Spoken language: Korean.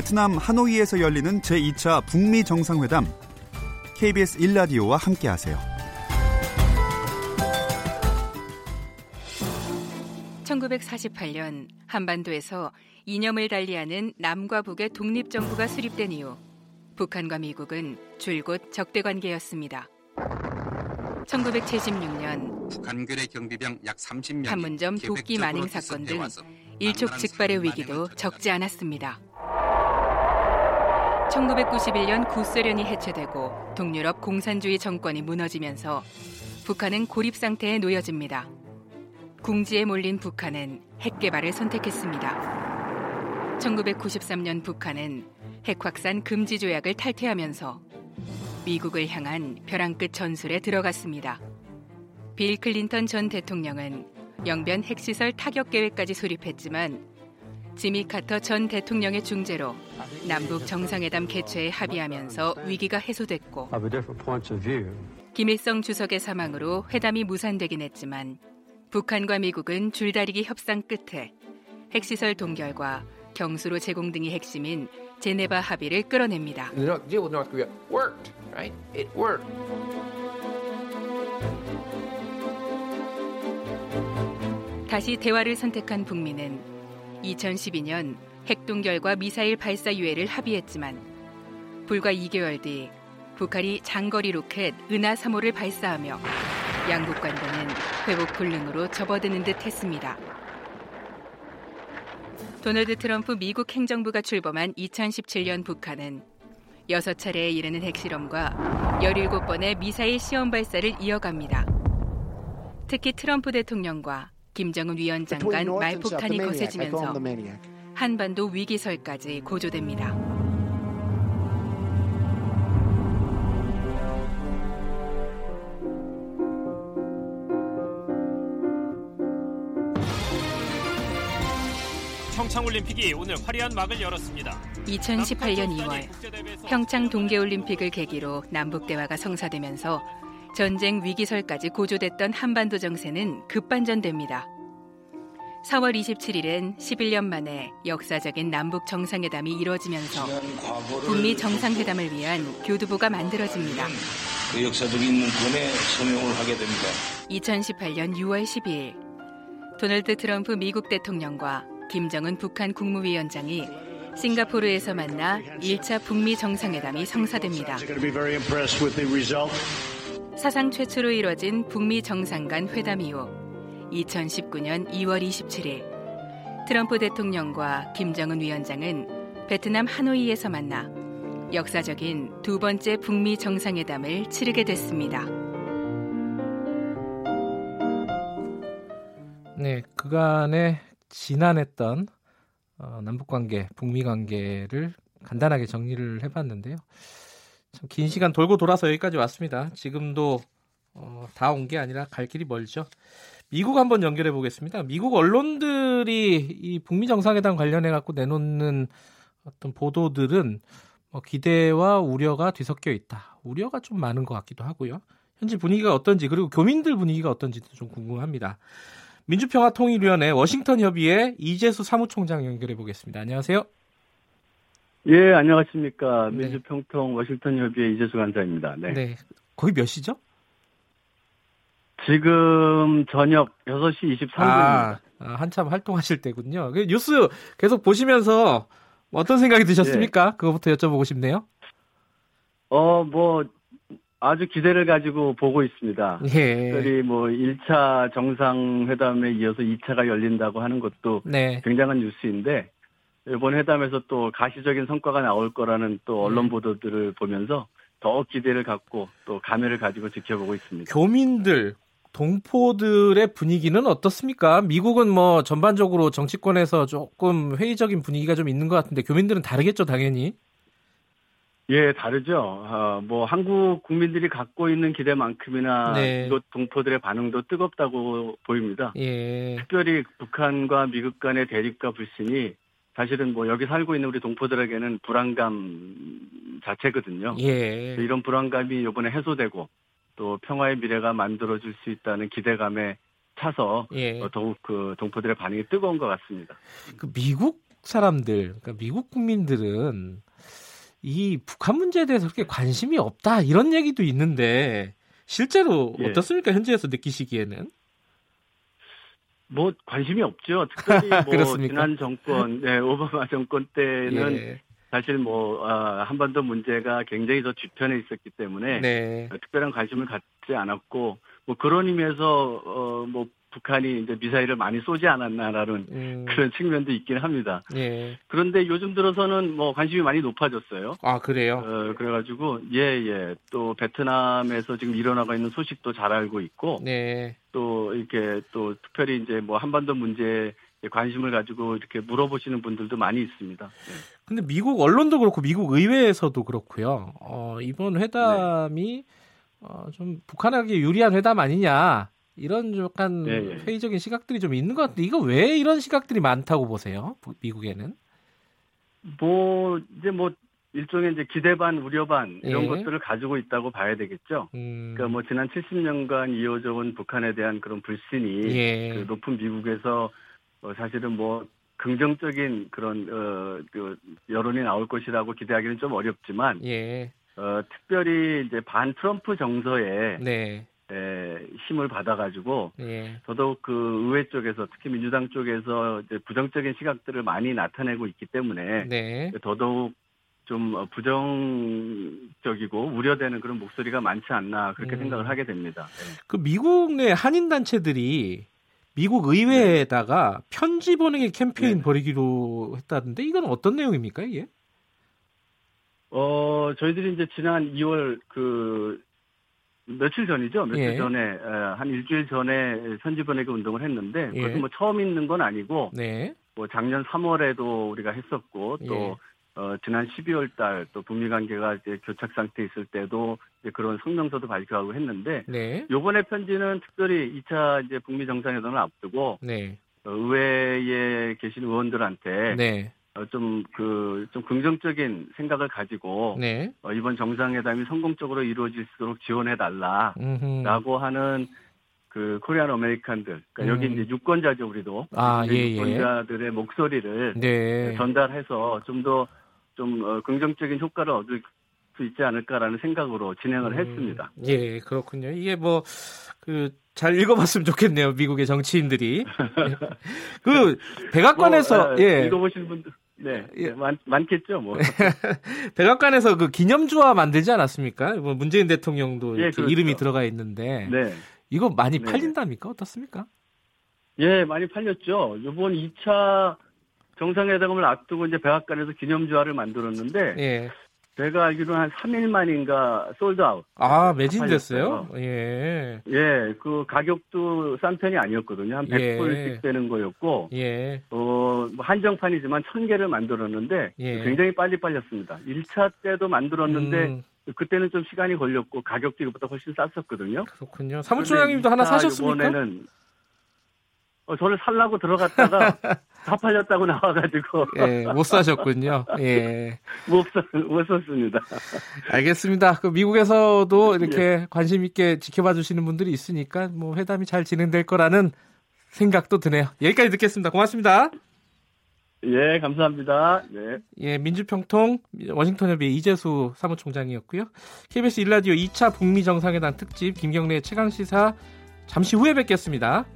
베트남 하노이에서 열리는 제2차 북미 정상회담, KBS 1라디오와 함께하세요. 1948년 한반도에서 이념을 달리하는 남과 북의 독립정부가 수립된 이후 북한과 미국은 줄곧 적대관계였습니다. 1976년 북한군의 경비병 약 30명이 판문점 도끼 만행 사건 등 일촉즉발의 위기도 적지 않았습니다. 1991년 구소련이 해체되고 동유럽 공산주의 정권이 무너지면서 북한은 고립 상태에 놓여집니다. 궁지에 몰린 북한은 핵개발을 선택했습니다. 1993년 북한은 핵확산금지조약을 탈퇴하면서 미국을 향한 벼랑 끝 전술에 들어갔습니다. 빌 클린턴 전 대통령은 영변 핵시설 타격 계획까지 수립했지만 지미 카터 전 대통령의 중재로 남북 정상회담 개최에 합의하면서 위기가 해소됐고, 김일성 주석의 사망으로 회담이 무산되긴 했지만 북한과 미국은 줄다리기 협상 끝에 핵시설 동결과 경수로 제공 등이 핵심인 제네바 합의를 끌어냅니다. 다시 대화를 선택한 북미는 2012년 핵동결과 미사일 발사 유예를 합의했지만 불과 2개월 뒤 북한이 장거리 로켓 은하 3호를 발사하며 양국 관계는 회복 불능으로 접어드는 듯 했습니다. 도널드 트럼프 미국 행정부가 출범한 2017년 북한은 6차례에 이르는 핵실험과 17번의 미사일 시험 발사를 이어갑니다. 특히 트럼프 대통령과 김정은 위원장 간 말폭탄이 거세지면서 한반도 위기설까지 고조됩니다. 평창올림픽이 오늘 화려한 막을 열었습니다. 2018년 2월 평창 동계올림픽을 계기로 남북 대화가 성사되면서 전쟁 위기설까지 고조됐던 한반도 정세는 급반전됩니다. 4월 27일엔 11년 만에 역사적인 남북 정상회담이 이루어지면서 북미 정상회담을 위한 교두보가 만들어집니다. 그 역사적인 문건에 서명을 하게 됩니다. 2018년 6월 12일 도널드 트럼프 미국 대통령과 김정은 북한 국무위원장이 싱가포르에서 만나 1차 북미 정상회담이 성사됩니다. 사상 최초로 이뤄진 북미 정상 간 회담 이후 2019년 2월 27일 트럼프 대통령과 김정은 위원장은 베트남 하노이에서 만나 역사적인 두 번째 북미 정상회담을 치르게 됐습니다. 네, 그간의 지난했던 남북관계, 북미관계를 간단하게 정리를 해봤는데요. 참 긴 시간 돌고 돌아서 여기까지 왔습니다. 지금도 다 온 게 아니라 갈 길이 멀죠. 미국 한번 연결해 보겠습니다. 미국 언론들이 이 북미 정상회담 관련해 갖고 내놓는 어떤 보도들은 기대와 우려가 뒤섞여 있다. 우려가 좀 많은 것 같기도 하고요. 현지 분위기가 어떤지, 그리고 교민들 분위기가 어떤지도 좀 궁금합니다. 민주평화통일위원회 워싱턴 협의회 이재수 사무총장 연결해 보겠습니다. 안녕하세요. 예, 안녕하십니까. 네. 민주평통 워싱턴 협의회 이재수 간사입니다. 네. 네. 거의 몇 시죠? 지금 저녁 6시 23분입니다. 한참 활동하실 때군요. 뉴스 계속 보시면서 어떤 생각이 드셨습니까? 예. 그거부터 여쭤보고 싶네요. 아주 기대를 가지고 보고 있습니다. 예. 특별히 1차 정상회담에 이어서 2차가 열린다고 하는 것도 네. 굉장한 뉴스인데, 이번 회담에서 또 가시적인 성과가 나올 거라는 또 언론 보도들을 보면서 더 기대를 갖고 또 감회를 가지고 지켜보고 있습니다. 교민들, 동포들의 분위기는 어떻습니까? 미국은 전반적으로 정치권에서 조금 회의적인 분위기가 좀 있는 것 같은데, 교민들은 다르겠죠, 당연히? 예, 다르죠. 한국 국민들이 갖고 있는 기대만큼이나 네. 동포들의 반응도 뜨겁다고 보입니다. 예. 특별히 북한과 미국 간의 대립과 불신이 사실은 여기 살고 있는 우리 동포들에게는 불안감 자체거든요. 예. 이런 불안감이 이번에 해소되고 또 평화의 미래가 만들어질 수 있다는 기대감에 차서 예. 더욱 동포들의 반응이 뜨거운 것 같습니다. 미국 사람들, 그러니까 미국 국민들은 이 북한 문제에 대해서 그렇게 관심이 없다 이런 얘기도 있는데 실제로 어떻습니까? 현지에서 느끼시기에는? 뭐 관심이 없죠. 특별히 뭐 지난 정권, 오바마 정권 때는 사실 뭐 한반도 문제가 굉장히 더 뒤편에 있었기 때문에 특별한 관심을 갖지 않았고 뭐 그런 의미에서 뭐 북한이 이제 미사일을 많이 쏘지 않았나라는 그런 측면도 있긴 합니다. 그런데 요즘 들어서는 뭐 관심이 많이 높아졌어요. 아, 그래요? 그래가지고, 또 베트남에서 지금 일어나고 있는 소식도 잘 알고 있고, 또 이렇게 또 특별히 이제 뭐 한반도 문제에 관심을 가지고 이렇게 물어보시는 분들도 많이 있습니다. 근데 미국 언론도 그렇고, 미국 의회에서도 그렇고요. 이번 회담이 좀 북한에게 유리한 회담 아니냐. 이런 약간 회의적인 시각들이 좀 있는 것 같은데 이거 왜 이런 시각들이 많다고 보세요? 미국에는? 뭐 이제 뭐 일종의 이제 기대 반 우려 반 이런 것들을 가지고 있다고 봐야 되겠죠. 그러니까 뭐 지난 70년간 이어져 온 북한에 대한 그런 불신이 그 높은 미국에서 사실은 뭐 긍정적인 그런 그 여론이 나올 것이라고 기대하기는 좀 어렵지만 특별히 이제 반 트럼프 정서에 힘을 받아가지고 저도 그 의회 쪽에서 특히 민주당 쪽에서 이제 부정적인 시각들을 많이 나타내고 있기 때문에 더더욱 좀 부정적이고 우려되는 그런 목소리가 많지 않나 그렇게 생각을 하게 됩니다. 그 미국 내 한인 단체들이 미국 의회에다가 편지 보내기 캠페인 벌이기로 했다는데 이건 어떤 내용입니까 이게? 저희들이 이제 지난 2월 그 며칠 전에 한 일주일 전에 편지 보내기 운동을 했는데 그것은 뭐 처음 있는 건 아니고 뭐 작년 3월에도 우리가 했었고 또 지난 12월 달 또 북미 관계가 이제 교착 상태 있을 때도 이제 그런 성명서도 발표하고 했는데 요번에 편지는 특별히 2차 이제 북미 정상회담을 앞두고 의회에 계신 의원들한테 좀 긍정적인 생각을 가지고 이번 정상회담이 성공적으로 이루어질수록 지원해달라라고 하는 그 코리안 아메리칸들 그러니까 여기 이제 유권자죠 우리도 유권자들의 목소리를 전달해서 좀 긍정적인 효과를 얻을 수 있지 않을까라는 생각으로 진행을 했습니다. 예, 그렇군요. 이게 뭐 그 잘 읽어봤으면 좋겠네요. 미국의 정치인들이 그 백악관에서 읽어보신 분들 많겠죠 뭐. 백악관에서 그 기념주화 만들지 않았습니까? 문재인 대통령도 그렇죠. 이름이 들어가 있는데 이거 많이 팔린답니까? 어떻습니까? 예, 많이 팔렸죠. 이번 2차 정상회담을 앞두고 이제 백악관에서 기념주화를 만들었는데 제가 알기로는 한 3일 만인가 솔드아웃. 아, 매진됐어요? 그 가격도 싼 편이 아니었거든요. 한 100불씩 되는 거였고, 한정판이지만 1,000개를 만들었는데, 굉장히 빨리 팔렸습니다. 1차 때도 만들었는데, 그때는 좀 시간이 걸렸고, 가격도 이것보다 훨씬 쌌었거든요. 그렇군요. 사무총장님도 하나 사셨습니까? 이번에는 저를 살라고 들어갔다가 다 팔렸다고 나와가지고 못 사셨군요. 못 샀습니다. 알겠습니다. 그 미국에서도 이렇게 관심 있게 지켜봐 주시는 분들이 있으니까 뭐 회담이 잘 진행될 거라는 생각도 드네요. 여기까지 듣겠습니다. 고맙습니다. 예, 감사합니다. 민주평통 워싱턴협의 이재수 사무총장이었고요. KBS 1라디오 2차 북미 정상회담 특집 김경래의 최강시사 잠시 후에 뵙겠습니다.